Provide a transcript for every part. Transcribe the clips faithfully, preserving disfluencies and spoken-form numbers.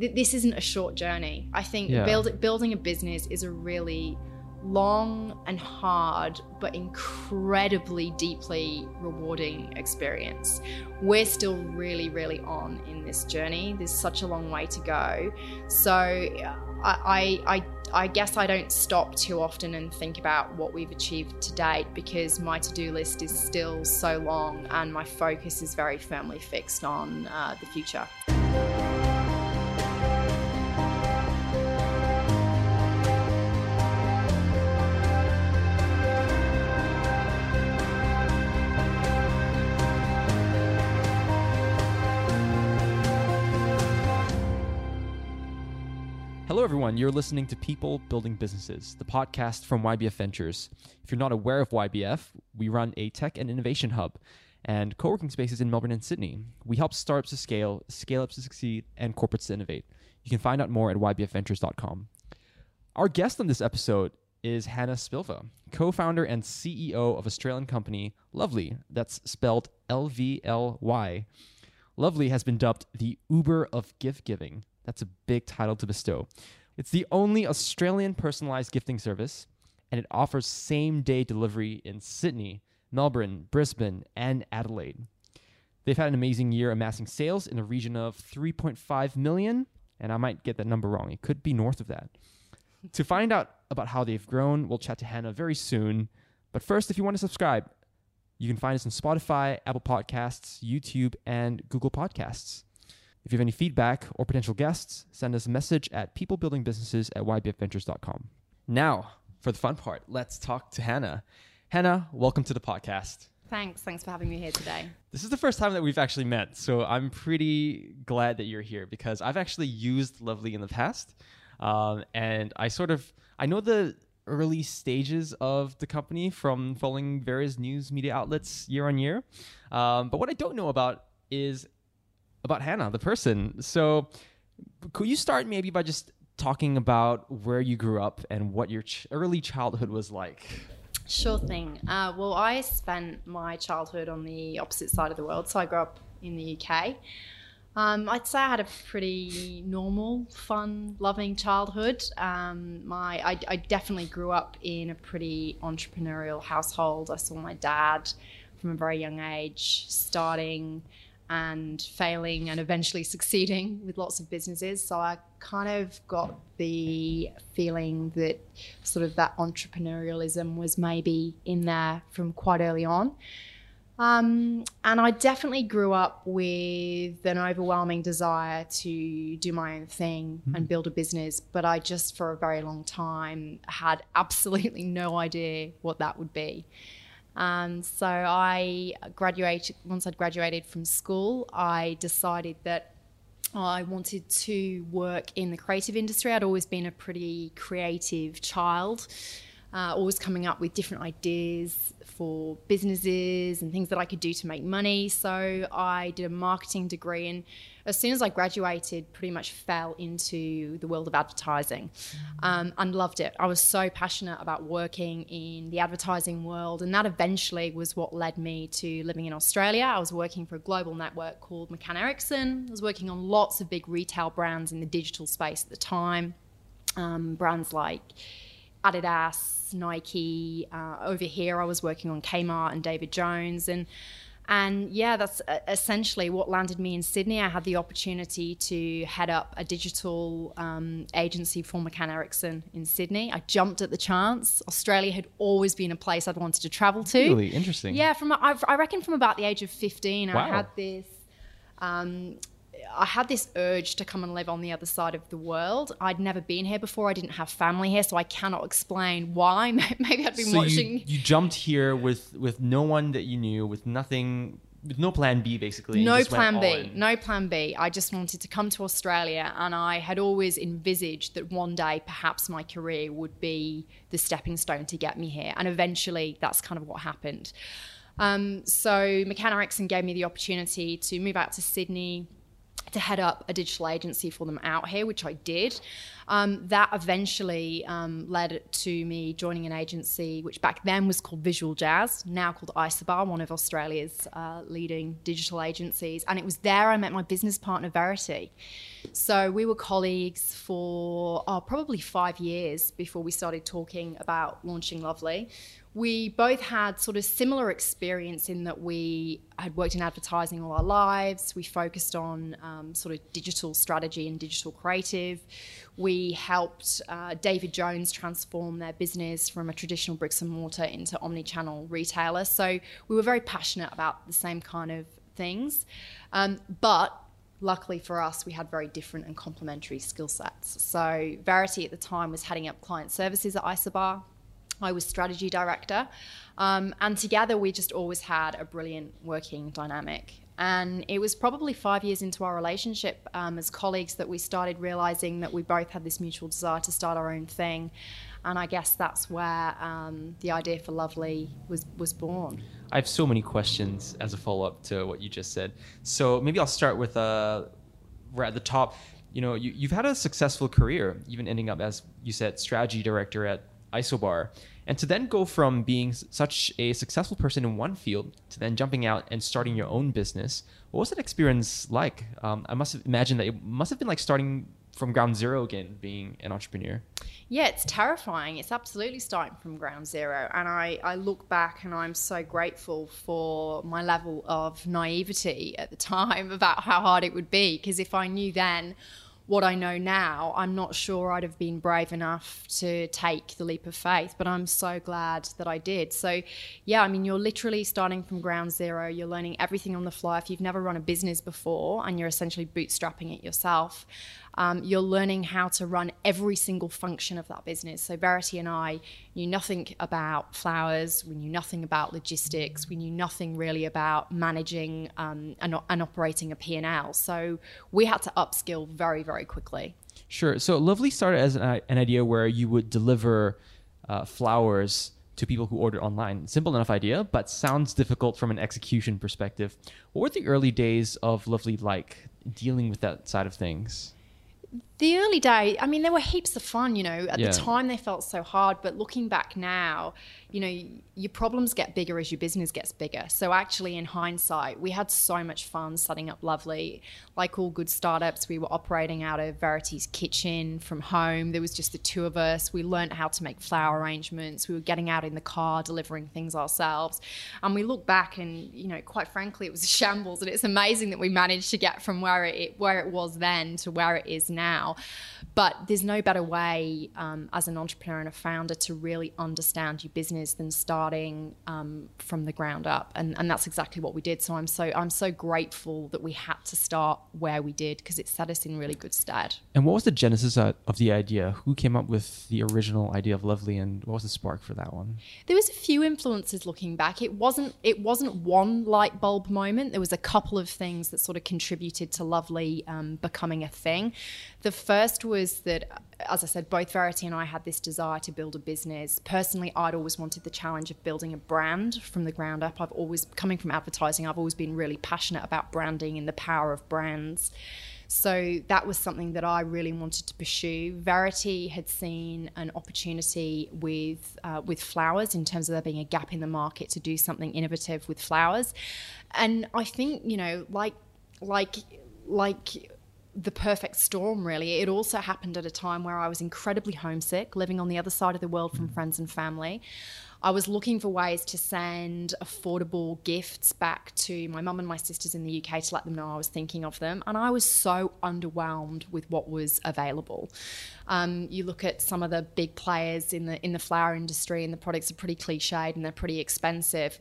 th- this isn't a short journey. I think yeah. build, building a business is a really long and hard, but incredibly deeply rewarding experience. We're still really, really on in this journey. There's such a long way to go. So I, I, I, I guess I don't stop too often and think about what we've achieved to date, because my to-do list is still so long and my focus is very firmly fixed on uh, the future. Hello, everyone. You're listening to People Building Businesses, the podcast from Y B F Ventures. If you're not aware of Y B F, we run a tech and innovation hub and co-working spaces in Melbourne and Sydney. We help startups to scale, scale-ups to succeed, and corporates to innovate. You can find out more at y b f ventures dot com. Our guest on this episode is Hannah Spilva, co-founder and C E O of Australian company Lovely. That's spelled L V L Y. Lovely has been dubbed the Uber of gift giving. That's a big title to bestow. It's the only Australian personalized gifting service, and it offers same-day delivery in Sydney, Melbourne, Brisbane, and Adelaide. They've had an amazing year amassing sales in the region of three point five million, and I might get that number wrong. It could be north of that. To find out about how they've grown, we'll chat to Hannah very soon. But first, if you want to subscribe, you can find us on Spotify, Apple Podcasts, YouTube, and Google Podcasts. If you have any feedback or potential guests, send us a message at people building businesses at y b f ventures dot com. Now, for the fun part, let's talk to Hannah. Hannah, welcome to the podcast. Thanks. Thanks for having me here today. This is the first time that we've actually met, so I'm pretty glad that you're here, because I've actually used Lovely in the past. Um, and I sort of, I know the early stages of the company from following various news media outlets year on year. Um, but what I don't know about is about Hannah, the person. So could you start maybe by just talking about where you grew up and what your ch- early childhood was like? Sure thing. Uh, well, I spent my childhood on the opposite side of the world. So I grew up in the U K. Um, I'd say I had a pretty normal, fun, loving childhood. Um, my I, I definitely grew up in a pretty entrepreneurial household. I saw my dad from a very young age starting and failing and eventually succeeding with lots of businesses. So I kind of got the feeling that sort of that entrepreneurialism was maybe in there from quite early on. Um, and I definitely grew up with an overwhelming desire to do my own thing mm. and build a business, but I just for a very long time had absolutely no idea what that would be. And so I graduated, once I'd graduated from school, I decided that I wanted to work in the creative industry. I'd always been a pretty creative child, uh, always coming up with different ideas for businesses and things that I could do to make money. So I did a marketing degree, and as soon as I graduated, pretty much fell into the world of advertising um, and loved it. I was so passionate about working in the advertising world, and that eventually was what led me to living in Australia. I was working for a global network called McCann Erickson. I was working on lots of big retail brands in the digital space at the time, um, brands like Adidas, Nike. Uh, over here, I was working on Kmart and David Jones. And, and yeah, that's essentially what landed me in Sydney. I had the opportunity to head up a digital um, agency for McCann Erickson in Sydney. I jumped at the chance. Australia had always been a place I'd wanted to travel to. Really interesting. Yeah, from I've, I reckon from about the age of fifteen, wow. I had this... Um, I had this urge to come and live on the other side of the world. I'd never been here before. I didn't have family here, so I cannot explain why. Maybe I'd been so watching. You, you jumped here with, with no one that you knew, with nothing, with no plan B, basically. No plan B, no plan B. I just wanted to come to Australia, and I had always envisaged that one day perhaps my career would be the stepping stone to get me here. And eventually that's kind of what happened. Um, so McCann Erickson gave me the opportunity to move out to Sydney, to head up a digital agency for them out here, which I did. Um, that eventually um, led to me joining an agency, which back then was called Visual Jazz, now called Isobar, one of Australia's uh, leading digital agencies. And it was there I met my business partner, Verity. So we were colleagues for oh, probably five years before we started talking about launching Lovely. We both had sort of similar experience in that we had worked in advertising all our lives. We focused on um, sort of digital strategy and digital creative. We helped uh, David Jones transform their business from a traditional bricks and mortar into omni-channel retailer. So we were very passionate about the same kind of things. Um, but luckily for us, we had very different and complementary skill sets. So Verity at the time was heading up client services at Isobar. I was strategy director. Um, and together we just always had a brilliant working dynamic. And it was probably five years into our relationship um, as colleagues that we started realizing that we both had this mutual desire to start our own thing. And I guess that's where um, the idea for Lovely was, was born. I have so many questions as a follow-up to what you just said. So maybe I'll start with, uh, we're at the top. You know, you, you've had a successful career, even ending up, as you said, strategy director at Isobar. And to then go from being such a successful person in one field to then jumping out and starting your own business, what was that experience like? Um, I must have imagined that it must have been like starting from ground zero again, being an entrepreneur. Yeah, it's terrifying. It's absolutely starting from ground zero. And I, I look back and I'm so grateful for my level of naivety at the time about how hard it would be. Because if I knew then what I know now, I'm not sure I'd have been brave enough to take the leap of faith, but I'm so glad that I did. So yeah, I mean, you're literally starting from ground zero. You're learning everything on the fly. If you've never run a business before and you're essentially bootstrapping it yourself, um, you're learning how to run every single function of that business. So Verity and I knew nothing about flowers. We knew nothing about logistics. We knew nothing really about managing um, and, and operating a P and L. So we had to upskill very, very very quickly. Sure. So Lovely started as an, an idea where you would deliver uh, flowers to people who ordered online. Simple enough idea, but sounds difficult from an execution perspective. What were the early days of Lovely like, dealing with that side of things? The early day, I mean, they were heaps of fun, you know. At yeah. the time, they felt so hard. But looking back now, you know, your problems get bigger as your business gets bigger. So actually, in hindsight, we had so much fun setting up Lovely. Like all good startups, we were operating out of Verity's kitchen from home. There was just the two of us. We learned how to make flower arrangements. We were getting out in the car, delivering things ourselves. And we look back and, you know, quite frankly, it was a shambles. And it's amazing that we managed to get from where it, where it was then to where it is now. But there's no better way um, as an entrepreneur and a founder to really understand your business than starting um, from the ground up, and, and that's exactly what we did. So I'm so I'm so grateful that we had to start where we did, because it set us in really good stead. And what was the genesis of the idea? Who came up with the original idea of Lovely, and what was the spark for that one? There was a few influences looking back. It wasn't it wasn't one light bulb moment. There was a couple of things that sort of contributed to Lovely um, becoming a thing. The first was that, as I said, both Verity and I had this desire to build a business. Personally, I'd always wanted the challenge of building a brand from the ground up. I've always, coming from advertising, I've always been really passionate about branding and the power of brands. So that was something that I really wanted to pursue. Verity had seen an opportunity with uh, with flowers in terms of there being a gap in the market to do something innovative with flowers. And I think, you know, like like like... the perfect storm, really. It also happened at a time where I was incredibly homesick, living on the other side of the world from friends and family. I was looking for ways to send affordable gifts back to my mum and my sisters in the U K to let them know I was thinking of them. And I was so underwhelmed with what was available. Um, you look at some of the big players in the in the flower industry, and the products are pretty cliched and they're pretty expensive.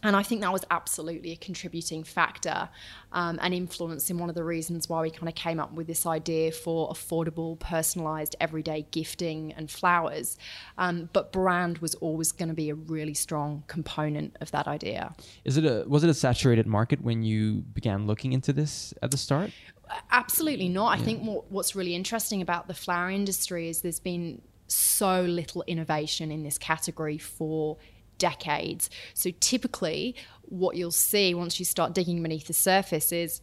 And I think that was absolutely a contributing factor um, and influence in one of the reasons why we kind of came up with this idea for affordable, personalised, everyday gifting and flowers. Um, but brand was always going to be a really strong component of that idea. Is it a, was it a saturated market when you began looking into this at the start? Absolutely not. Yeah. I think what, what's really interesting about the flower industry is there's been so little innovation in this category for decades. So typically what you'll see once you start digging beneath the surface is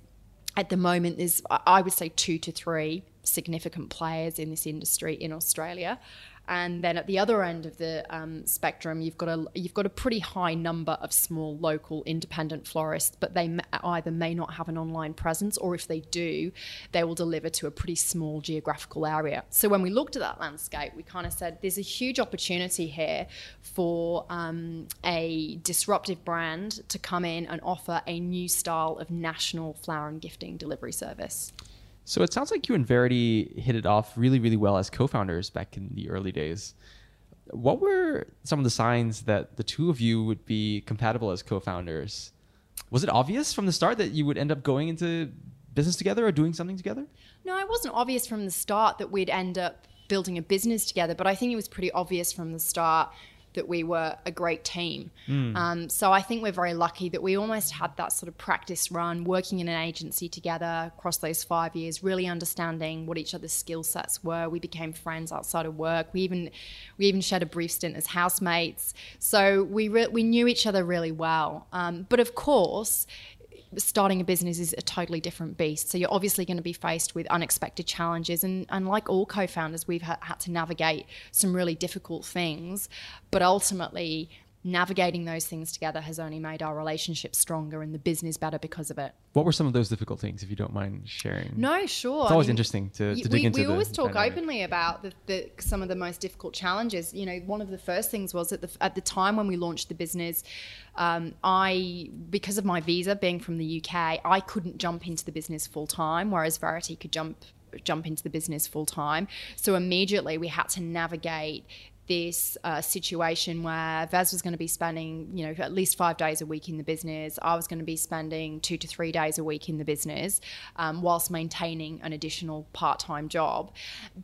at the moment there's, I would say, two to three significant players in this industry in Australia. And then at the other end of the um, spectrum, you've got a you've got a pretty high number of small, local, independent florists, but they either may not have an online presence, or if they do, they will deliver to a pretty small geographical area. So when we looked at that landscape, we kind of said, there's a huge opportunity here for um, a disruptive brand to come in and offer a new style of national flower and gifting delivery service. So it sounds like you and Verity hit it off really, really well as co-founders back in the early days. What were some of the signs that the two of you would be compatible as co-founders? Was it obvious from the start that you would end up going into business together or doing something together? No, it wasn't obvious from the start that we'd end up building a business together, but I think it was pretty obvious from the start that we were a great team. Mm. Um, so I think we're very lucky that we almost had that sort of practice run, working in an agency together across those five years, really understanding what each other's skill sets were. We became friends outside of work. We even we even shared a brief stint as housemates. So we re- we knew each other really well. Um, but of course, starting a business is a totally different beast. So you're obviously going to be faced with unexpected challenges. And, and like all co-founders, we've ha- had to navigate some really difficult things. But ultimately, navigating those things together has only made our relationship stronger and the business better because of it. What were some of those difficult things, if you don't mind sharing? No, sure. It's always I mean, interesting to, to we, dig we into We always the talk dynamic. openly about the, the, some of the most difficult challenges. You know, one of the first things was at the, at the time when we launched the business, um, I, because of my visa being from the U K, I couldn't jump into the business full time, whereas Verity could jump jump into the business full time. So immediately we had to navigate this uh, situation where Vaz was going to be spending, you know, at least five days a week in the business. I was going to be spending two to three days a week in the business um, whilst maintaining an additional part-time job.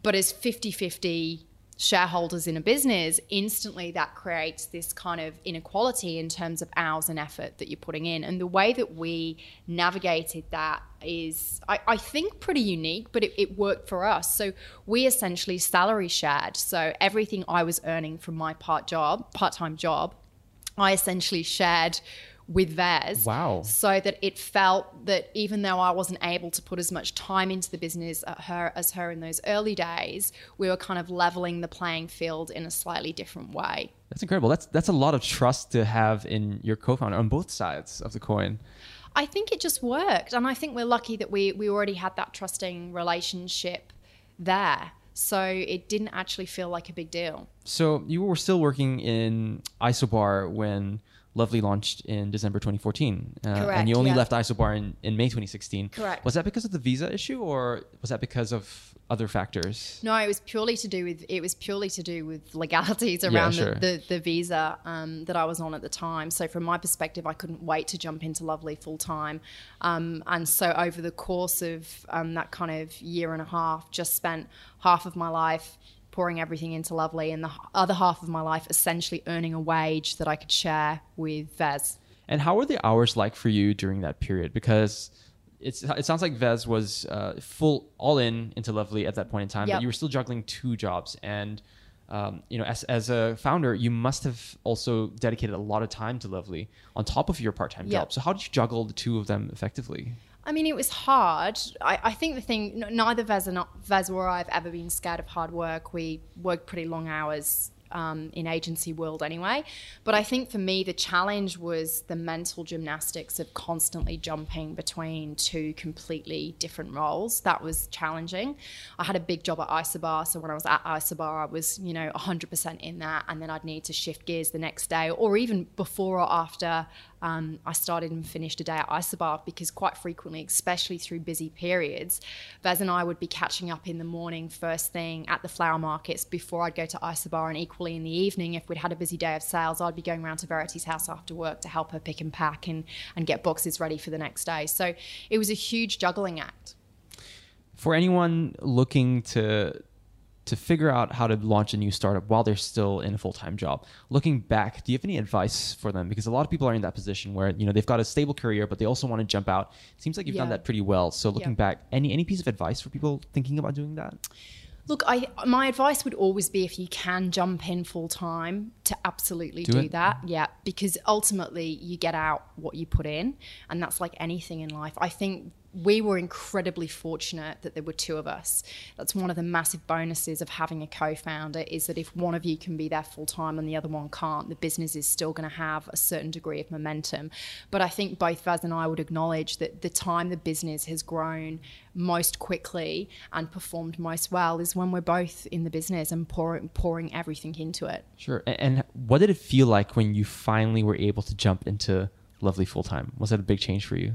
But as fifty-fifty shareholders in a business, instantly that creates this kind of inequality in terms of hours and effort that you're putting in. And the way that we navigated that is, I, I think, pretty unique, but it, it worked for us. So we essentially salary shared. So everything I was earning from my part job, part-time job, I essentially shared with theirs. Wow. So that it felt that even though I wasn't able to put as much time into the business at her as her in those early days, we were kind of leveling the playing field in a slightly different way. That's incredible. That's that's a lot of trust to have in your co-founder on both sides of the coin. I think it just worked. And I think we're lucky that we we already had that trusting relationship there. So it didn't actually feel like a big deal. So you were still working in Isobar when Lovely launched in December twenty fourteen. Uh, Correct, and you only yeah. left Isobar in, in May twenty sixteen. Correct. Was that because of the visa issue, or was that because of other factors? No, it was purely to do with, it was purely to do with legalities around yeah, sure. the, the, the visa um, that I was on at the time. So from my perspective, I couldn't wait to jump into Lovely full time. Um, and so over the course of um, that kind of year and a half, just spent half of my life pouring everything into Lovely and the other half of my life essentially earning a wage that I could share with Vez. And how were the hours like for you during that period? Because it's, it sounds like Vez was uh, full all in into Lovely at that point in time, yep. but you were still juggling two jobs. And um, you know, as, as a founder, you must have also dedicated a lot of time to Lovely on top of your part-time yep. job. So how did you juggle the two of them effectively? I mean, it was hard. I, I think the thing, neither Vaz or, not, Vaz or I have ever been scared of hard work. We worked pretty long hours um, in agency world anyway. But I think for me, the challenge was the mental gymnastics of constantly jumping between two completely different roles. That was challenging. I had a big job at Isobar. So when I was at Isobar, I was, you know, one hundred percent in that. And then I'd need to shift gears the next day, or even before or after Um, I started and finished a day at Isobar, because quite frequently, especially through busy periods, Vaz and I would be catching up in the morning first thing at the flower markets before I'd go to Isobar, and equally in the evening, if we'd had a busy day of sales, I'd be going around to Verity's house after work to help her pick and pack and, and get boxes ready for the next day. So it was a huge juggling act. For anyone looking to to figure out how to launch a new startup while they're still in a full-time job, looking back, do you have any advice for them? Because a lot of people are in that position where, you know, they've got a stable career, but they also want to jump out. It seems like you've yeah. done that pretty well. So looking yeah. back, any, any piece of advice for people thinking about doing that? Look, I, my advice would always be, if you can jump in full time, to absolutely do, do that. Yeah, because ultimately you get out what you put in, and that's like anything in life. I think we were incredibly fortunate that there were two of us. That's one of the massive bonuses of having a co-founder, is that if one of you can be there full-time and the other one can't, the business is still going to have a certain degree of momentum. But I think both Vaz and I would acknowledge that the time the business has grown most quickly and performed most well is when we're both in the business and pour, pouring everything into it. Sure. And what did it feel like when you finally were able to jump into Lovely full-time? Was that a big change for you?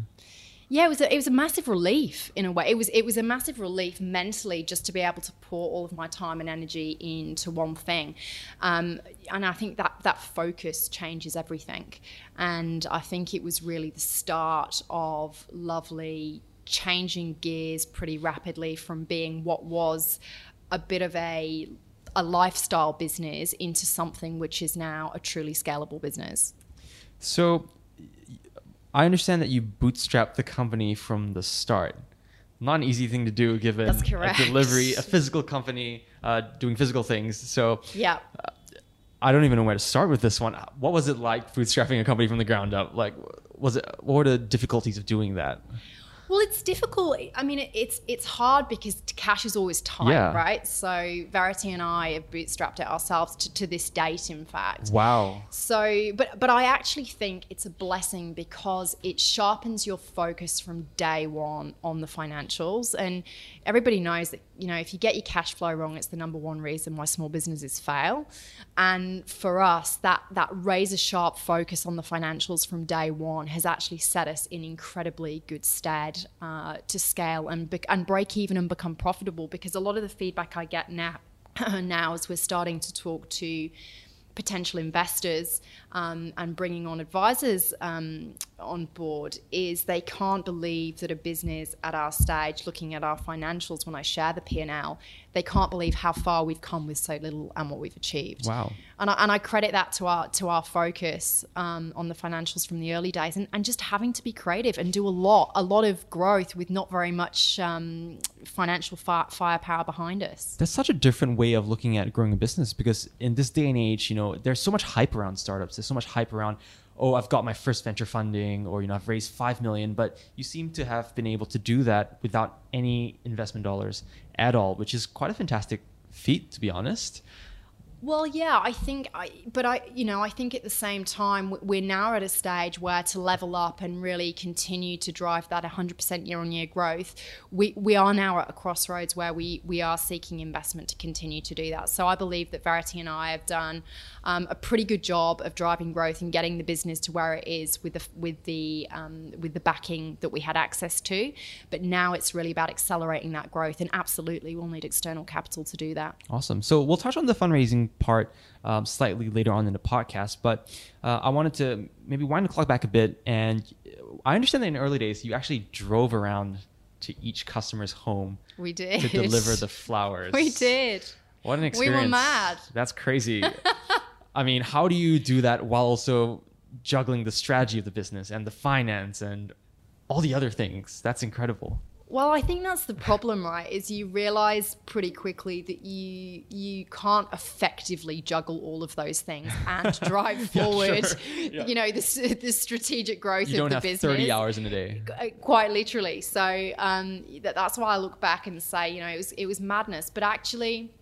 Yeah, it was a, it was a massive relief in a way. It was it was a massive relief mentally just to be able to pour all of my time and energy into one thing. Um, and I think that that focus changes everything. And I think it was really the start of Lovely changing gears pretty rapidly from being what was a bit of a a lifestyle business into something which is now a truly scalable business. So I understand that you bootstrapped the company from the start. Not an easy thing to do, given a delivery, a physical company uh, doing physical things. So yeah, uh, I don't even know where to start with this one. What was it like bootstrapping a company from the ground up? Like, was it? What were the difficulties of doing that? Well, it's difficult. I mean, it's it's hard because cash is always tight, yeah. right? So Verity and I have bootstrapped it ourselves to, to this date, in fact. Wow. So, but but I actually think it's a blessing because it sharpens your focus from day one on the financials. And everybody knows that, you know, if you get your cash flow wrong, it's the number one reason why small businesses fail. And for us, that that razor sharp focus on the financials from day one has actually set us in incredibly good stead. Uh, to scale and be- and break even and become profitable, because a lot of the feedback I get now now as we're starting to talk to potential investors um, and bringing on advisors um, on board is they can't believe that a business at our stage, looking at our financials when I share the P and L, they can't believe how far we've come with so little and what we've achieved. Wow. And I, and I credit that to our to our focus um, on the financials from the early days and, and just having to be creative and do a lot, a lot of growth with not very much um, financial fire, firepower behind us. That's such a different way of looking at growing a business, because in this day and age, you know, there's so much hype around startups. There's so much hype around, oh, I've got my first venture funding, or, you know, I've raised five million, but you seem to have been able to do that without any investment dollars at all, which is quite a fantastic feat, to be honest. Well, yeah, I think, I, but I, you know, I think at the same time, we're now at a stage where to level up and really continue to drive that one hundred percent year-on-year growth, we, we are now at a crossroads where we, we are seeking investment to continue to do that. So I believe that Verity and I have done um, a pretty good job of driving growth and getting the business to where it is with the with the um, with the backing that we had access to. But now it's really about accelerating that growth, and absolutely we'll need external capital to do that. Awesome. So we'll touch on the fundraising part um, slightly later on in the podcast, but uh, I wanted to maybe wind the clock back a bit. And I understand that in the early days you actually drove around to each customer's home. We did. To deliver the flowers. We did. What an experience. We were mad. That's crazy. I mean, how do you do that while also juggling the strategy of the business and the finance and all the other things? That's incredible. Well, I think that's the problem, right? Is you realize pretty quickly that you you can't effectively juggle all of those things and drive forward, yeah, sure. yeah. you know, the, the strategic growth you of the business. You don't have thirty hours in a day. Quite literally. So um, that, that's why I look back and say, you know, it was it was madness. But actually,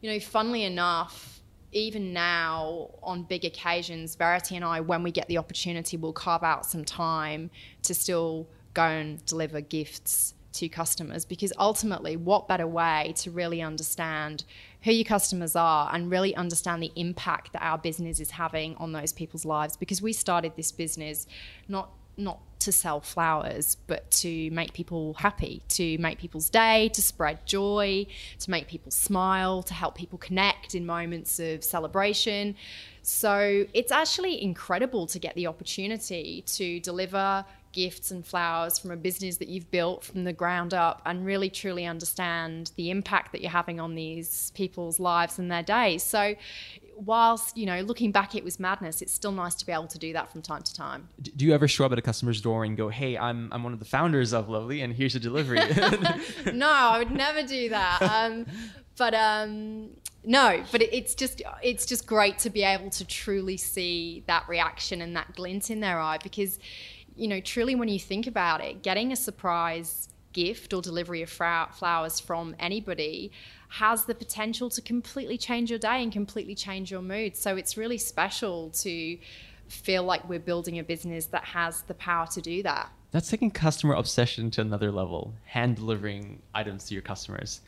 you know, funnily enough, even now on big occasions, Verity and I, when we get the opportunity, we'll carve out some time to still go and deliver gifts to customers, because ultimately what better way to really understand who your customers are and really understand the impact that our business is having on those people's lives. Because we started this business not not to sell flowers, but to make people happy, to make people's day, to spread joy, to make people smile, to help people connect in moments of celebration. So it's actually incredible to get the opportunity to deliver gifts and flowers from a business that you've built from the ground up and really truly understand the impact that you're having on these people's lives and their days. So whilst, you know, looking back, it was madness, it's still nice to be able to do that from time to time. Do you ever show up at a customer's door and go, hey, I'm I'm one of the founders of Lovely and here's a delivery? No, I would never do that. Um, but um, no, but it, it's just it's just great to be able to truly see that reaction and that glint in their eye, because you know, truly when you think about it, getting a surprise gift or delivery of flowers from anybody has the potential to completely change your day and completely change your mood. So it's really special to feel like we're building a business that has the power to do that. That's taking customer obsession to another level, hand delivering items to your customers.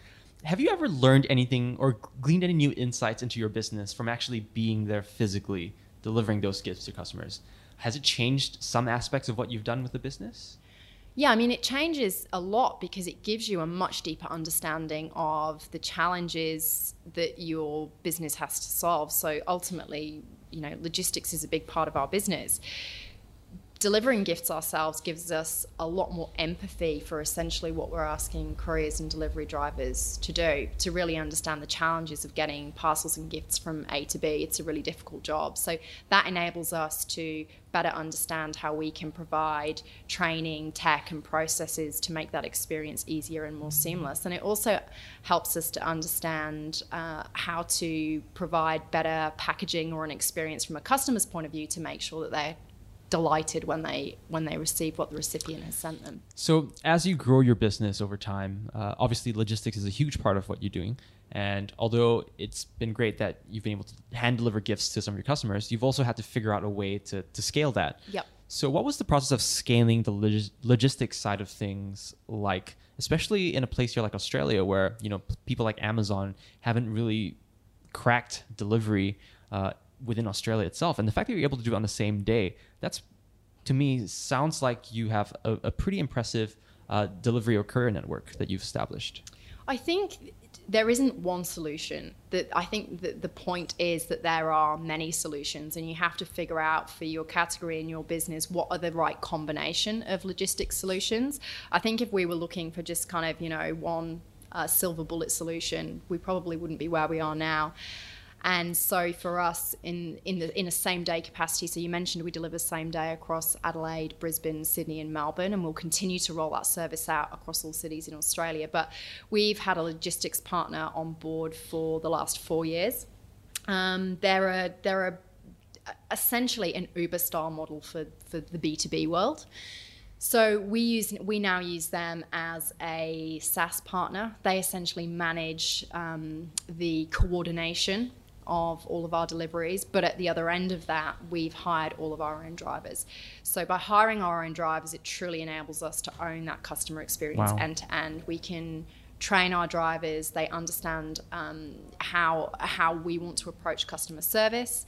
Have you ever learned anything or gleaned any new insights into your business from actually being there physically, delivering those gifts to customers? Has it changed some aspects of what you've done with the business? Yeah, I mean, it changes a lot because it gives you a much deeper understanding of the challenges that your business has to solve. So ultimately, you know, logistics is a big part of our business. Delivering gifts ourselves gives us a lot more empathy for essentially what we're asking couriers and delivery drivers to do, to really understand the challenges of getting parcels and gifts from A to B. It's a really difficult job. So that enables us to better understand how we can provide training, tech, and processes to make that experience easier and more seamless. And it also helps us to understand uh, how to provide better packaging or an experience from a customer's point of view to make sure that they're delighted when they when they receive what the recipient has sent them. So as you grow your business over time, uh, obviously logistics is a huge part of what you're doing. And although it's been great that you've been able to hand deliver gifts to some of your customers, you've also had to figure out a way to to scale that. Yep. So what was the process of scaling the log- logistics side of things like, especially in a place here like Australia, where you know people like Amazon haven't really cracked delivery Uh, within Australia itself. And the fact that you're able to do it on the same day, that's, to me, sounds like you have a, a pretty impressive uh, delivery or courier network that you've established. I think there isn't one solution. That I think that the point is that there are many solutions, and you have to figure out for your category and your business what are the right combination of logistics solutions. I think if we were looking for just kind of, you know, one uh, silver bullet solution, we probably wouldn't be where we are now. And so for us in in the in a same day capacity, so you mentioned we deliver same day across Adelaide, Brisbane, Sydney and Melbourne, and we'll continue to roll that service out across all cities in Australia. But we've had a logistics partner on board for the last four years. Um, they're a, they're a, essentially an Uber style model for, for the B two B world. So we use we now use them as a SaaS partner. They essentially manage um, the coordination of all of our deliveries, but at the other end of that, we've hired all of our own drivers. So by hiring our own drivers, it truly enables us to own that customer experience end to end. We can train our drivers. They understand um, how how we want to approach customer service.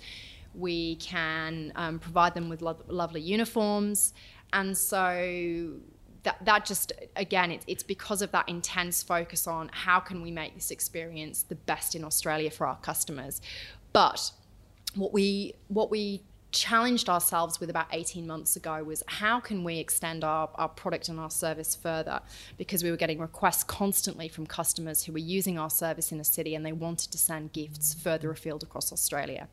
We can um, provide them with lo- lovely uniforms. And so that that just, again, it, it's because of that intense focus on how can we make this experience the best in Australia for our customers. But what we what we challenged ourselves with about eighteen months ago was how can we extend our, our product and our service further, because we were getting requests constantly from customers who were using our service in a city and they wanted to send gifts further afield across Australia.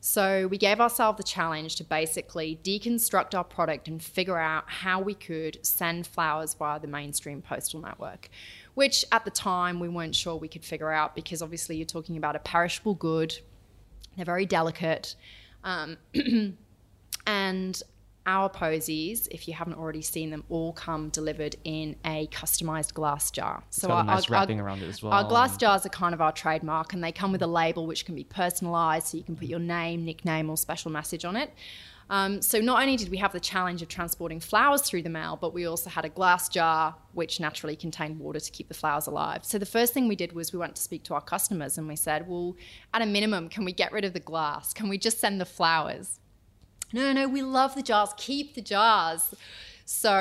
So we gave ourselves the challenge to basically deconstruct our product and figure out how we could send flowers via the mainstream postal network, which at the time we weren't sure we could figure out, because obviously you're talking about a perishable good. They're very delicate. Um, and our posies, if you haven't already seen them, all come delivered in a customized glass jar. So our, nice our, wrapping our, around it as well. Our glass jars are kind of our trademark, and they come with a label which can be personalized, so you can put your name, nickname, or special message on it. Um, so not only did we have the challenge of transporting flowers through the mail, but we also had a glass jar which naturally contained water to keep the flowers alive. So the first thing we did was we went to speak to our customers and we said, well, at a minimum, can we get rid of the glass? Can we just send the flowers? No, no, we love the jars. Keep the jars. So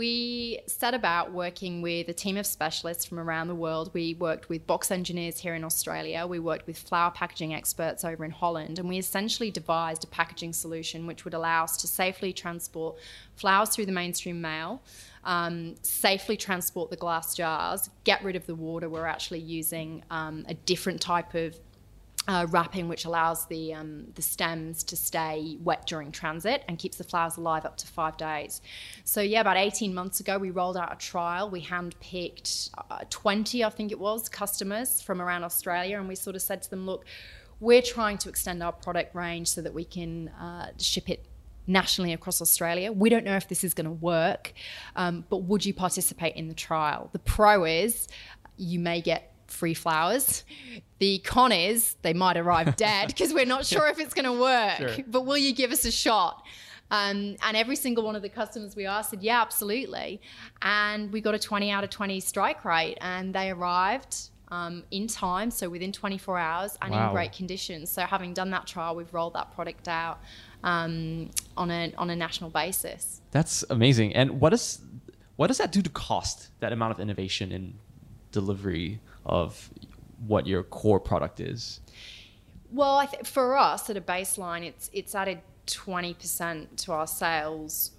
we set about working with a team of specialists from around the world. We worked with box engineers here in Australia. We worked with flower packaging experts over in Holland. And we essentially devised a packaging solution which would allow us to safely transport flowers through the mainstream mail, um, safely transport the glass jars, get rid of the water. We're actually using um, a different type of Uh, wrapping which allows the um, the stems to stay wet during transit and keeps the flowers alive up to five days. So yeah, about eighteen months ago, we rolled out a trial. We handpicked uh, twenty, I think it was, customers from around Australia, and we sort of said to them, look, we're trying to extend our product range so that we can uh, ship it nationally across Australia. We don't know if this is going to work, um, but would you participate in the trial? The pro is you may get free flowers. The con is they might arrive dead because we're not sure if it's going to work, sure. But will you give us a shot? Um, and every single one of the customers we asked said, yeah, absolutely. And we got a twenty out of twenty strike rate, and they arrived um, in time, so within twenty-four hours, and wow. in great conditions. So having done that trial, we've rolled that product out um, on a on a national basis. That's amazing. And what is what does that do to cost, that amount of innovation and delivery of what your core product is? Well, I th- for us at a baseline, it's it's added twenty percent to our sales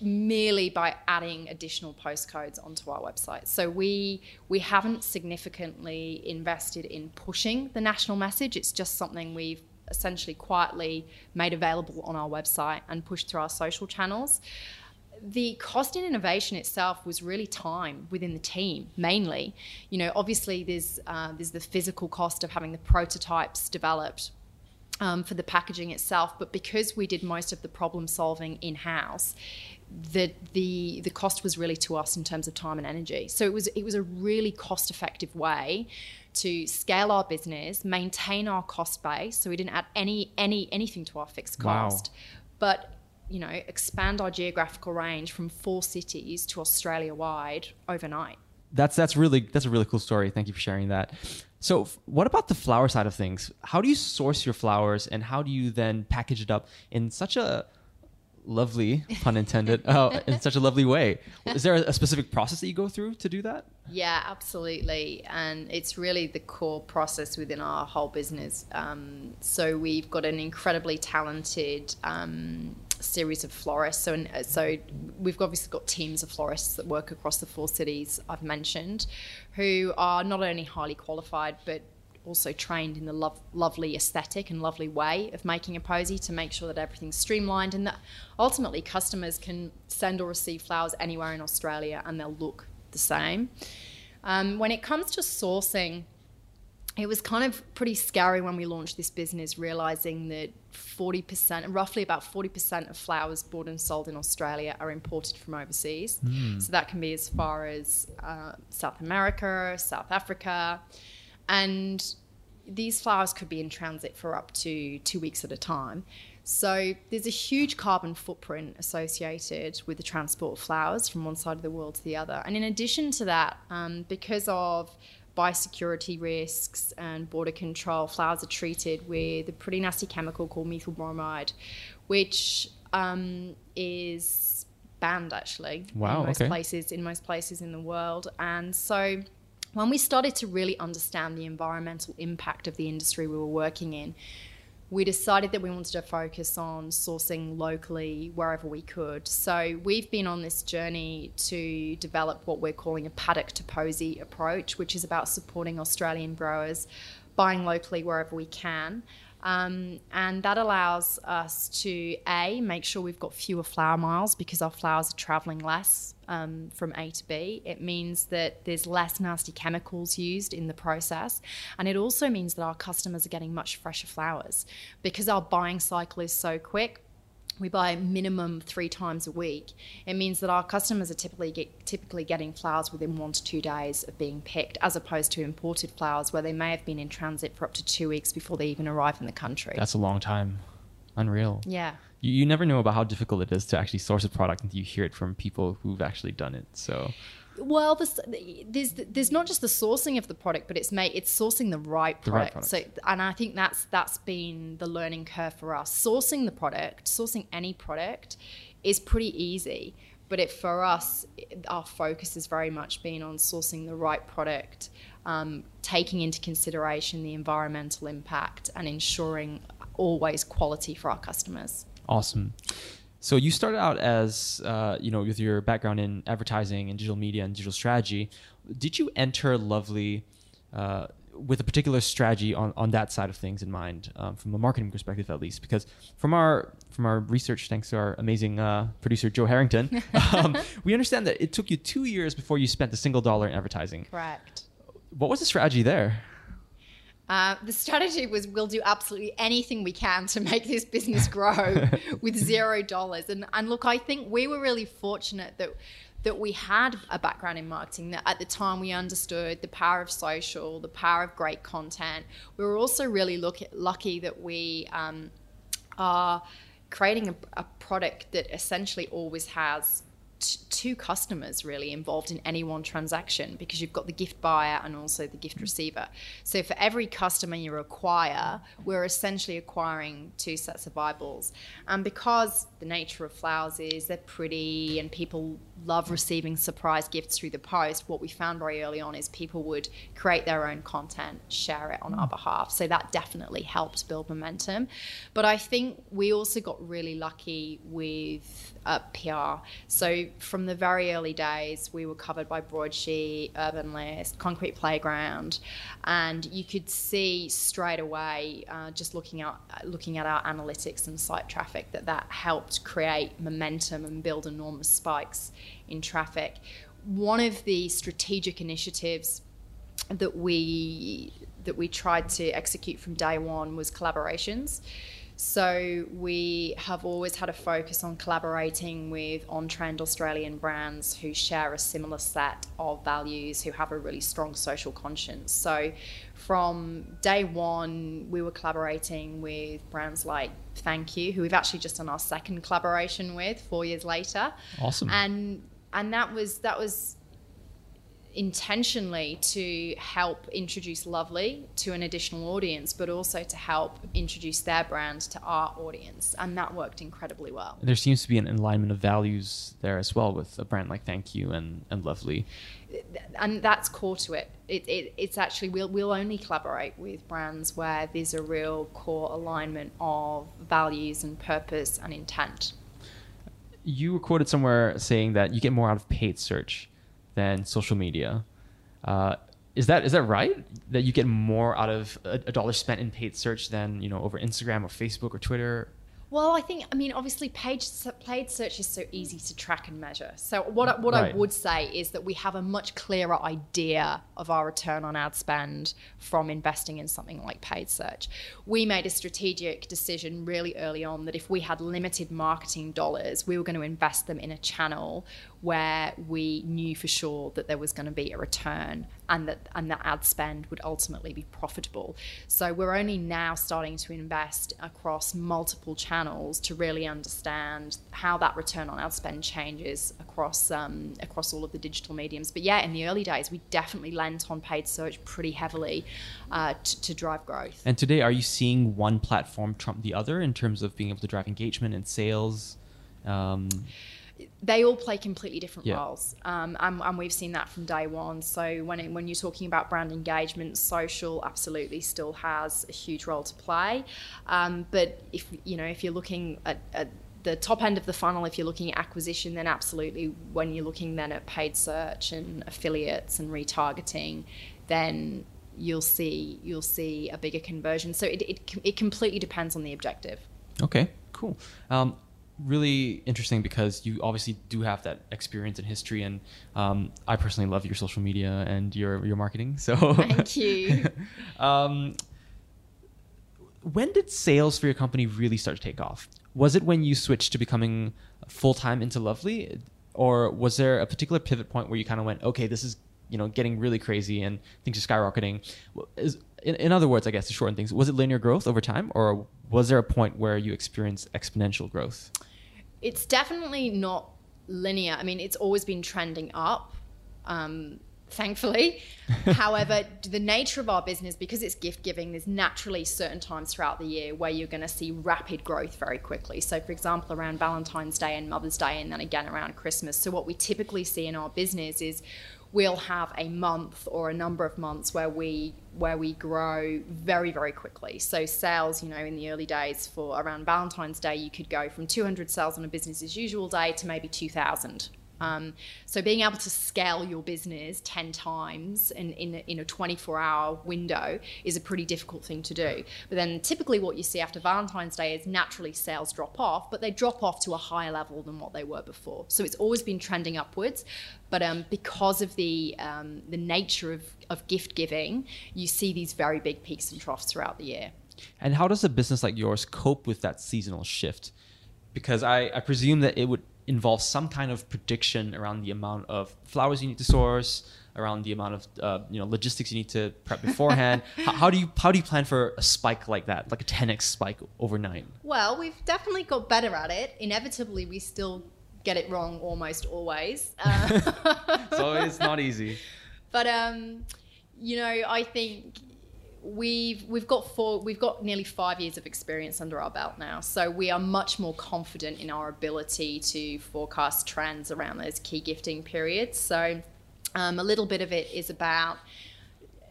merely by adding additional postcodes onto our website. So we we haven't significantly invested in pushing the national message. It's just something we've essentially quietly made available on our website and pushed through our social channels. The cost in innovation itself was really time within the team, mainly. You know, obviously there's uh, there's the physical cost of having the prototypes developed Um, for the packaging itself, but because we did most of the problem solving in-house, the the the cost was really to us in terms of time and energy. So it was it was a really cost-effective way to scale our business, maintain our cost base, so we didn't add any any anything to our fixed cost. Wow. But you know, expand our geographical range from four cities to Australia wide overnight. That's that's really that's a really cool story. Thank you for sharing that. So f- what about the flower side of things? How do you source your flowers, and how do you then package it up in such a lovely, pun intended, uh, in such a lovely way? Is there a specific process that you go through to do that? Yeah, absolutely. And it's really the core process within our whole business. Um, so we've got an incredibly talented um, series of florists. So, and, so we've obviously got teams of florists that work across the four cities I've mentioned, who are not only highly qualified, but also trained in the lov- lovely aesthetic and lovely way of making a posy to make sure that everything's streamlined and that ultimately customers can send or receive flowers anywhere in Australia and they'll look the same. Um, when it comes to sourcing, it was kind of pretty scary when we launched this business, realizing that forty percent, roughly about forty percent of flowers bought and sold in Australia are imported from overseas. Mm. So that can be as far as uh, South America, South Africa. And these flowers could be in transit for up to two weeks at a time. So there's a huge carbon footprint associated with the transport of flowers from one side of the world to the other. And in addition to that, um, because of biosecurity risks and border control, flowers are treated with a pretty nasty chemical called methyl bromide, which um, is banned actually wow, in most okay. places, in most places in the world. And so when we started to really understand the environmental impact of the industry we were working in, we decided that we wanted to focus on sourcing locally wherever we could. So we've been on this journey to develop what we're calling a paddock to posy approach, which is about supporting Australian growers, buying locally wherever we can. Um, and that allows us to, A, make sure we've got fewer flower miles because our flowers are travelling less um, from A to B. It means that there's less nasty chemicals used in the process. And it also means that our customers are getting much fresher flowers because our buying cycle is so quick. We buy minimum three times a week. It means that our customers are typically get, typically getting flowers within one to two days of being picked, as opposed to imported flowers where they may have been in transit for up to two weeks before they even arrive in the country. That's a long time. Unreal. Yeah. You, you never know about how difficult it is to actually source a product until you hear it from people who've actually done it. So. Well, this, there's there's not just the sourcing of the product, but it's made, it's sourcing the right product. The right so, and I think that's that's been the learning curve for us. Sourcing the product, sourcing any product, is pretty easy. But it, for us, it, our focus has very much been on sourcing the right product, um, taking into consideration the environmental impact, and ensuring always quality for our customers. Awesome. So you started out as, uh, you know, with your background in advertising and digital media and digital strategy. Did you enter Lovely uh, with a particular strategy on, on that side of things in mind, um, from a marketing perspective at least? Because from our from our research, thanks to our amazing uh, producer, Joe Harrington, um, we understand that it took you two years before you spent a single dollar in advertising. Correct. What was the strategy there? Uh, the strategy was, we'll do absolutely anything we can to make this business grow with zero dollars. And and look, I think we were really fortunate that that we had a background in marketing, that at the time we understood the power of social, the power of great content. We were also really look at, lucky that we um, are creating a, a product that essentially always has t- two customers really involved in any one transaction, because you've got the gift buyer and also the gift receiver. So for every customer you acquire, we're essentially acquiring two sets of eyeballs. And because the nature of flowers is they're pretty and people love receiving surprise gifts through the post, what we found very early on is people would create their own content, share it on our behalf. So that definitely helped build momentum. But I think we also got really lucky with uh, P R. So from the very early days, we were covered by Broadsheet, Urban List, Concrete Playground, and you could see straight away, uh, just looking at, looking at our analytics and site traffic, that that helped create momentum and build enormous spikes in traffic. One of the strategic initiatives that we that we tried to execute from day one was collaborations. So we have always had a focus on collaborating with on-trend Australian brands who share a similar set of values, who have a really strong social conscience. So from day one, we were collaborating with brands like Thank You, who we've actually just done our second collaboration with four years later. Awesome. And and that was that was intentionally to help introduce Lovely to an additional audience, but also to help introduce their brand to our audience, and that worked incredibly well. There seems to be an alignment of values there as well with a brand like Thank You and, and Lovely. And that's core to it. It, it it's actually, we'll, we'll only collaborate with brands where there's a real core alignment of values and purpose and intent. You were quoted somewhere saying that you get more out of paid search than social media. Uh, is that is that right? That you get more out of a, a dollar spent in paid search than, you know, over Instagram or Facebook or Twitter? Well, I think, I mean, obviously page, paid search is so easy to track and measure. So what, what right. I would say is that we have a much clearer idea of our return on ad spend from investing in something like paid search. We made a strategic decision really early on that if we had limited marketing dollars, we were going to invest them in a channel where we knew for sure that there was going to be a return and that and that ad spend would ultimately be profitable. So we're only now starting to invest across multiple channels to really understand how that return on ad spend changes across um, across all of the digital mediums. But yeah, in the early days, we definitely lent on paid search pretty heavily uh, to, to drive growth. And today, are you seeing one platform trump the other in terms of being able to drive engagement and sales? Um They all play completely different yeah. roles, um, and, and we've seen that from day one. So when it, when you're talking about brand engagement, social absolutely still has a huge role to play. Um, but if you know if you're looking at, at the top end of the funnel, if you're looking at acquisition, then absolutely. When you're looking then at paid search and affiliates and retargeting, then you'll see you'll see a bigger conversion. So it it, it completely depends on the objective. Okay, cool. Um, Really interesting, because you obviously do have that experience and history, and um, I personally love your social media and your your marketing. So thank you. um, when did sales for your company really start to take off? Was it when you switched to becoming full time into Lovely, or was there a particular pivot point where you kind of went, okay, this is you know getting really crazy and things are skyrocketing? Is, in, in other words, I guess to shorten things, was it linear growth over time, or was there a point where you experienced exponential growth? It's definitely not linear. I mean, it's always been trending up, um, thankfully. However, the nature of our business, because it's gift giving, there's naturally certain times throughout the year where you're going to see rapid growth very quickly. So, for example, around Valentine's Day and Mother's Day, and then again around Christmas. So what we typically see in our business is we'll have a month or a number of months where we where we grow very, very quickly. So sales, you know, in the early days for around Valentine's Day, you could go from two hundred sales on a business as usual day to maybe two thousand Um, so being able to scale your business ten times in, in, in a twenty-four hour window is a pretty difficult thing to do. But then typically what you see after Valentine's Day is naturally sales drop off, but they drop off to a higher level than what they were before. So it's always been trending upwards. But um, because of the, um, the nature of, of gift giving, you see these very big peaks and troughs throughout the year. And how does a business like yours cope with that seasonal shift? Because I, I presume that it would involve some kind of prediction around the amount of flowers you need to source, around the amount of uh, you know logistics you need to prep beforehand. how, how do you how do you plan for a spike like that, like a ten x spike overnight? Well, we've definitely got better at it. Inevitably, we still get it wrong almost always. Uh- so it's not easy. But um, you know, I think. We've we've got four we've got nearly five years of experience under our belt now, so we are much more confident in our ability to forecast trends around those key gifting periods. So um, a little bit of it is about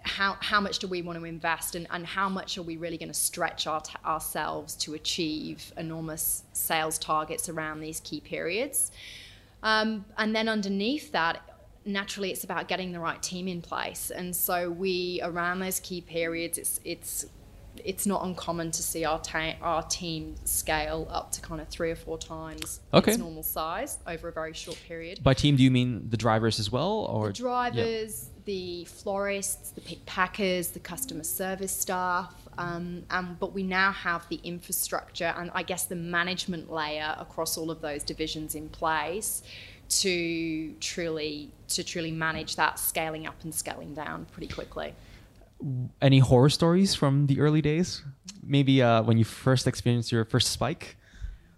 how how much do we want to invest and, and how much are we really going to stretch our, ourselves to achieve enormous sales targets around these key periods, um, and then underneath that. Naturally, it's about getting the right team in place, and so we around those key periods, it's it's it's not uncommon to see our ta- our team scale up to kind of three or four times okay. its normal size over a very short period. By team, do you mean the drivers as well, or the drivers, yeah. the florists, the pick packers, the customer service staff? Um, and, but we now have the infrastructure and I guess the management layer across all of those divisions in place. to truly to truly manage that scaling up and scaling down pretty quickly. Any horror stories from the early days? Maybe uh, when you first experienced your first spike?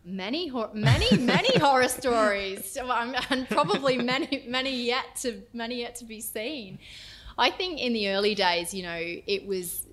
Many, hor- many, many horror stories, um, and probably many, many yet to many yet to be seen. I think in the early days, you know, it was.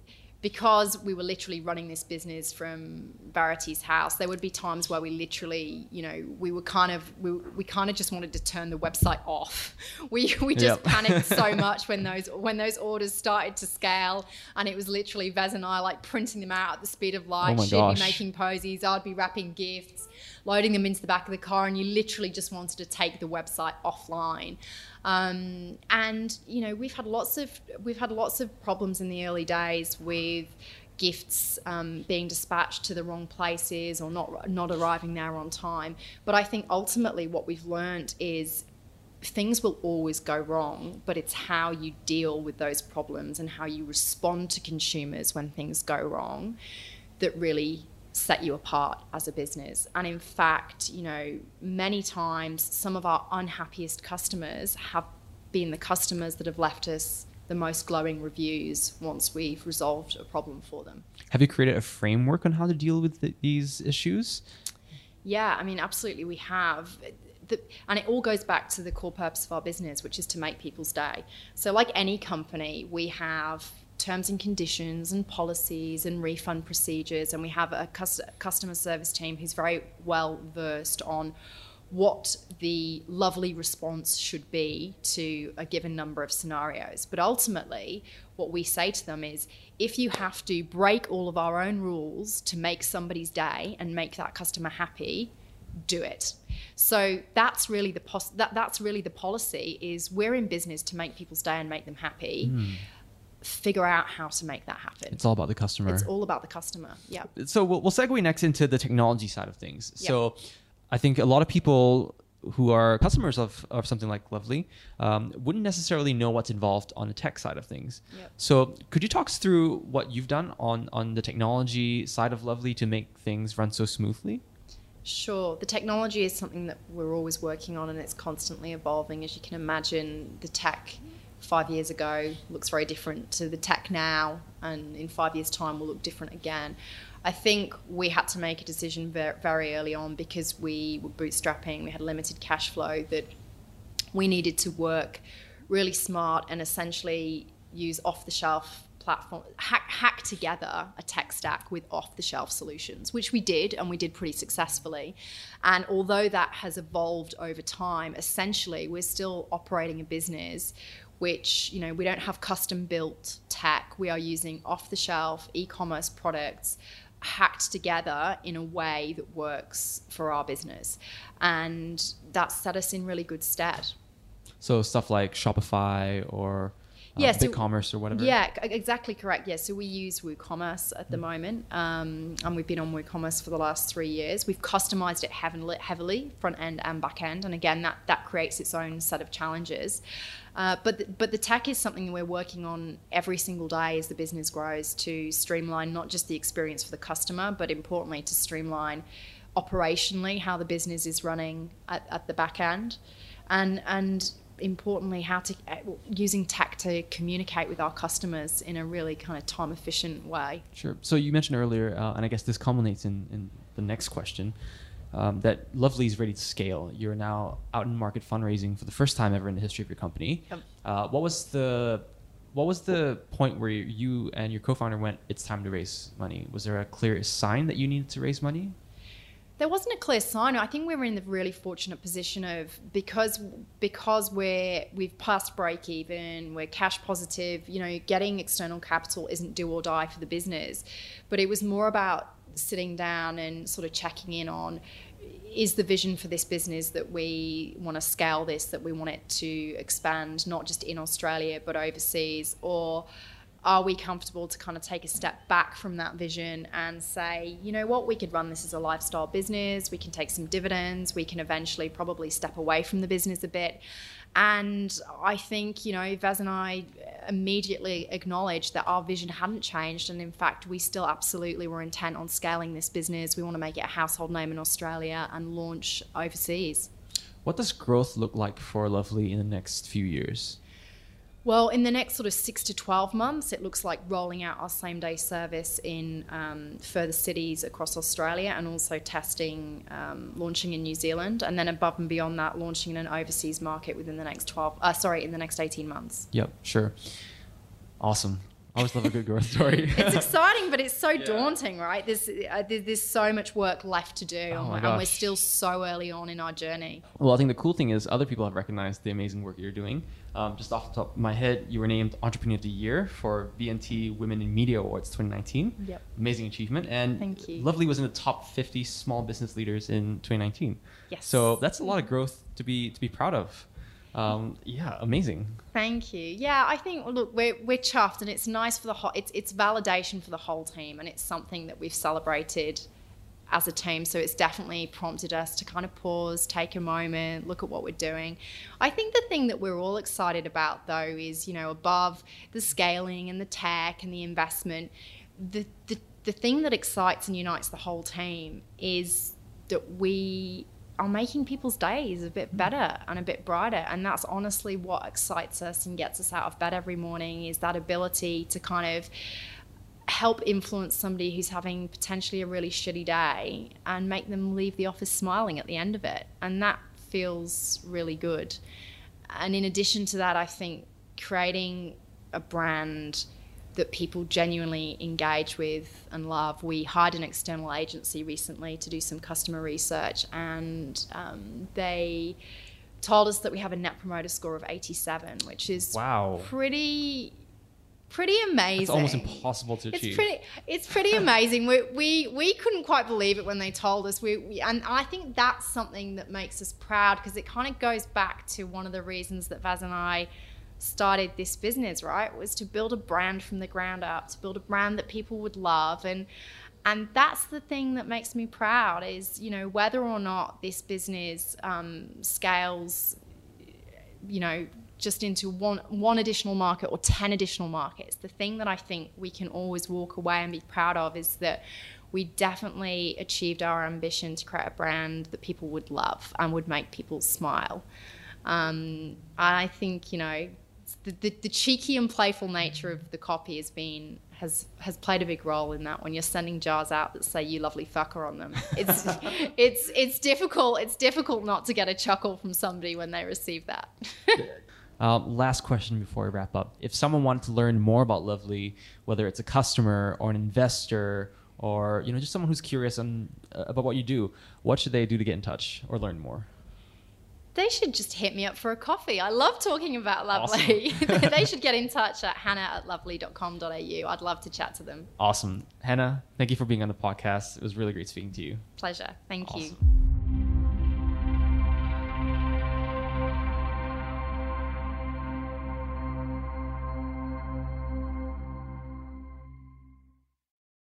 Because we were literally running this business from Verity's house, there would be times where we literally, you know, we were kind of, we, we kind of just wanted to turn the website off. We we just yep. panicked so much when those when those orders started to scale, and it was literally Vez and I like printing them out at the speed of light. Oh She'd gosh. be making posies, I'd be wrapping gifts, loading them into the back of the car, and you literally just wanted to take the website offline. Um, and you know we've had lots of we've had lots of problems in the early days with gifts um, being dispatched to the wrong places or not not arriving there on time. But I think ultimately what we've learned is things will always go wrong, but it's how you deal with those problems and how you respond to consumers when things go wrong that really set you apart as a business. And in fact, you know, many times some of our unhappiest customers have been the customers that have left us the most glowing reviews once we've resolved a problem for them. Have you created a framework on how to deal with the, these issues? Yeah, I mean, absolutely we have. The, and it all goes back to the core purpose of our business, which is to make people's day. So like any company, we have terms and conditions and policies and refund procedures, and we have a cus- customer service team who's very well versed on what the lovely response should be to a given number of scenarios. But ultimately what we say to them is, if you have to break all of our own rules to make somebody's day and make that customer happy, do it. So that's really the pos- that, that's really the policy, is we're in business to make people's day and make them happy. Mm. Figure out how to make that happen. It's all about the customer. It's all about the customer. Yeah. So we'll, we'll segue next into the technology side of things. Yep. So I think a lot of people who are customers of, of something like Lovely um, wouldn't necessarily know what's involved on the tech side of things. Yep. So could you talk us through what you've done on, on the technology side of Lovely to make things run so smoothly? Sure. The technology is something that we're always working on, and it's constantly evolving. As you can imagine, the tech five years ago looks very different to the tech now, and in five years' time will look different again. I think we had to make a decision very early on because we were bootstrapping, we had limited cash flow, that we needed to work really smart and essentially use off-the-shelf platform, hack, hack together a tech stack with off-the-shelf solutions, which we did, and we did pretty successfully. And although that has evolved over time, essentially we're still operating a business which, you know, we don't have custom built tech. We are using off the shelf e-commerce products hacked together in a way that works for our business. And that set us in really good stead. So stuff like Shopify or uh, yeah, so, BigCommerce or whatever? Yeah, exactly correct. Yeah, so we use WooCommerce at the mm. moment. Um, and we've been on WooCommerce for the last three years. We've customized it heavily, heavily front end and back end. And again, that, that creates its own set of challenges. Uh, but, the, but the tech is something we're working on every single day as the business grows to streamline not just the experience for the customer, but importantly to streamline operationally how the business is running at, at the back end. And, and importantly, how to uh, using tech to communicate with our customers in a really kind of time efficient way. Sure. So you mentioned earlier, uh, and I guess this culminates in, in the next question, Um, that Lovely is ready to scale. You're now out in market fundraising for the first time ever in the history of your company. Yep. Uh, what was the what was the point where you and your co-founder went, it's time to raise money? Was there a clear sign that you needed to raise money? There wasn't a clear sign. I think we were in the really fortunate position of because because we're we've passed break even, we're cash positive. You know, getting external capital isn't do or die for the business, but it was more about sitting down and sort of checking in on, is the vision for this business that we want to scale this, that we want it to expand, not just in Australia, but overseas? Or are we comfortable to kind of take a step back from that vision and say, you know what, we could run this as a lifestyle business, we can take some dividends, we can eventually probably step away from the business a bit. And I think, you know, Vaz and I immediately acknowledged that our vision hadn't changed. And in fact, we still absolutely were intent on scaling this business. We want to make it a household name in Australia and launch overseas. What does growth look like for Lovely in the next few years? Well, in the next sort of six to twelve months, it looks like rolling out our same-day service in um, further cities across Australia and also testing, um, launching in New Zealand. And then above and beyond that, launching in an overseas market within the next twelve, uh, sorry, in the next eighteen months. Yep, sure. Awesome. I always love a good growth story. It's exciting, but it's so yeah. daunting, right? There's, uh, there's so much work left to do, oh and gosh. we're still so early on in our journey. Well, I think the cool thing is other people have recognized the amazing work you're doing. Um, just off the top of my head, you were named Entrepreneur of the Year for B and T Women in Media Awards twenty nineteen. Yep. Amazing achievement. And Thank you. Lovely was in the top fifty small business leaders in twenty nineteen. Yes. So that's a lot of growth to be to be proud of. Um, yeah, amazing. Thank you. Yeah, I think, well, look, we're, we're chuffed, and it's nice for the whole, it's, it's validation for the whole team, and it's something that we've celebrated as a team. So it's definitely prompted us to kind of pause, take a moment, look at what we're doing. I think the thing that we're all excited about, though, is, you know, above the scaling and the tech and the investment, the, the, the thing that excites and unites the whole team is that we are making people's days a bit better and a bit brighter. And that's honestly what excites us and gets us out of bed every morning, is that ability to kind of help influence somebody who's having potentially a really shitty day and make them leave the office smiling at the end of it. And that feels really good. And in addition to that, I think creating a brand that people genuinely engage with and love. We hired an external agency recently to do some customer research, and um, they told us that we have a Net Promoter Score of eighty-seven, which is wow. pretty pretty amazing. It's almost impossible to achieve. It's pretty, it's pretty amazing. We, we we couldn't quite believe it when they told us. We, we and I think that's something that makes us proud, because it kind of goes back to one of the reasons that Vaz and I started this business, right, was to build a brand from the ground up, to build a brand that people would love. And and that's the thing that makes me proud, is, you know, whether or not this business um, scales, you know, just into one one additional market or ten additional markets, the thing that I think we can always walk away and be proud of is that we definitely achieved our ambition to create a brand that people would love and would make people smile. Um, I think, you know, The, the, the cheeky and playful nature of the copy has been has has played a big role in that. When you're sending jars out that say "you lovely fucker" on them, it's it's it's difficult. It's difficult not to get a chuckle from somebody when they receive that. um, last question before we wrap up: if someone wanted to learn more about Lovely, whether it's a customer or an investor or, you know, just someone who's curious on, uh, about what you do, what should they do to get in touch or learn more? they should just hit me up for a coffee. I love talking about Lovely. Awesome. They should get in touch at hannah at lovely dot com dot a u. I'd love to chat to them. Awesome. Hannah, thank you for being on the podcast. It was really great speaking to you. Pleasure. Thank awesome. you.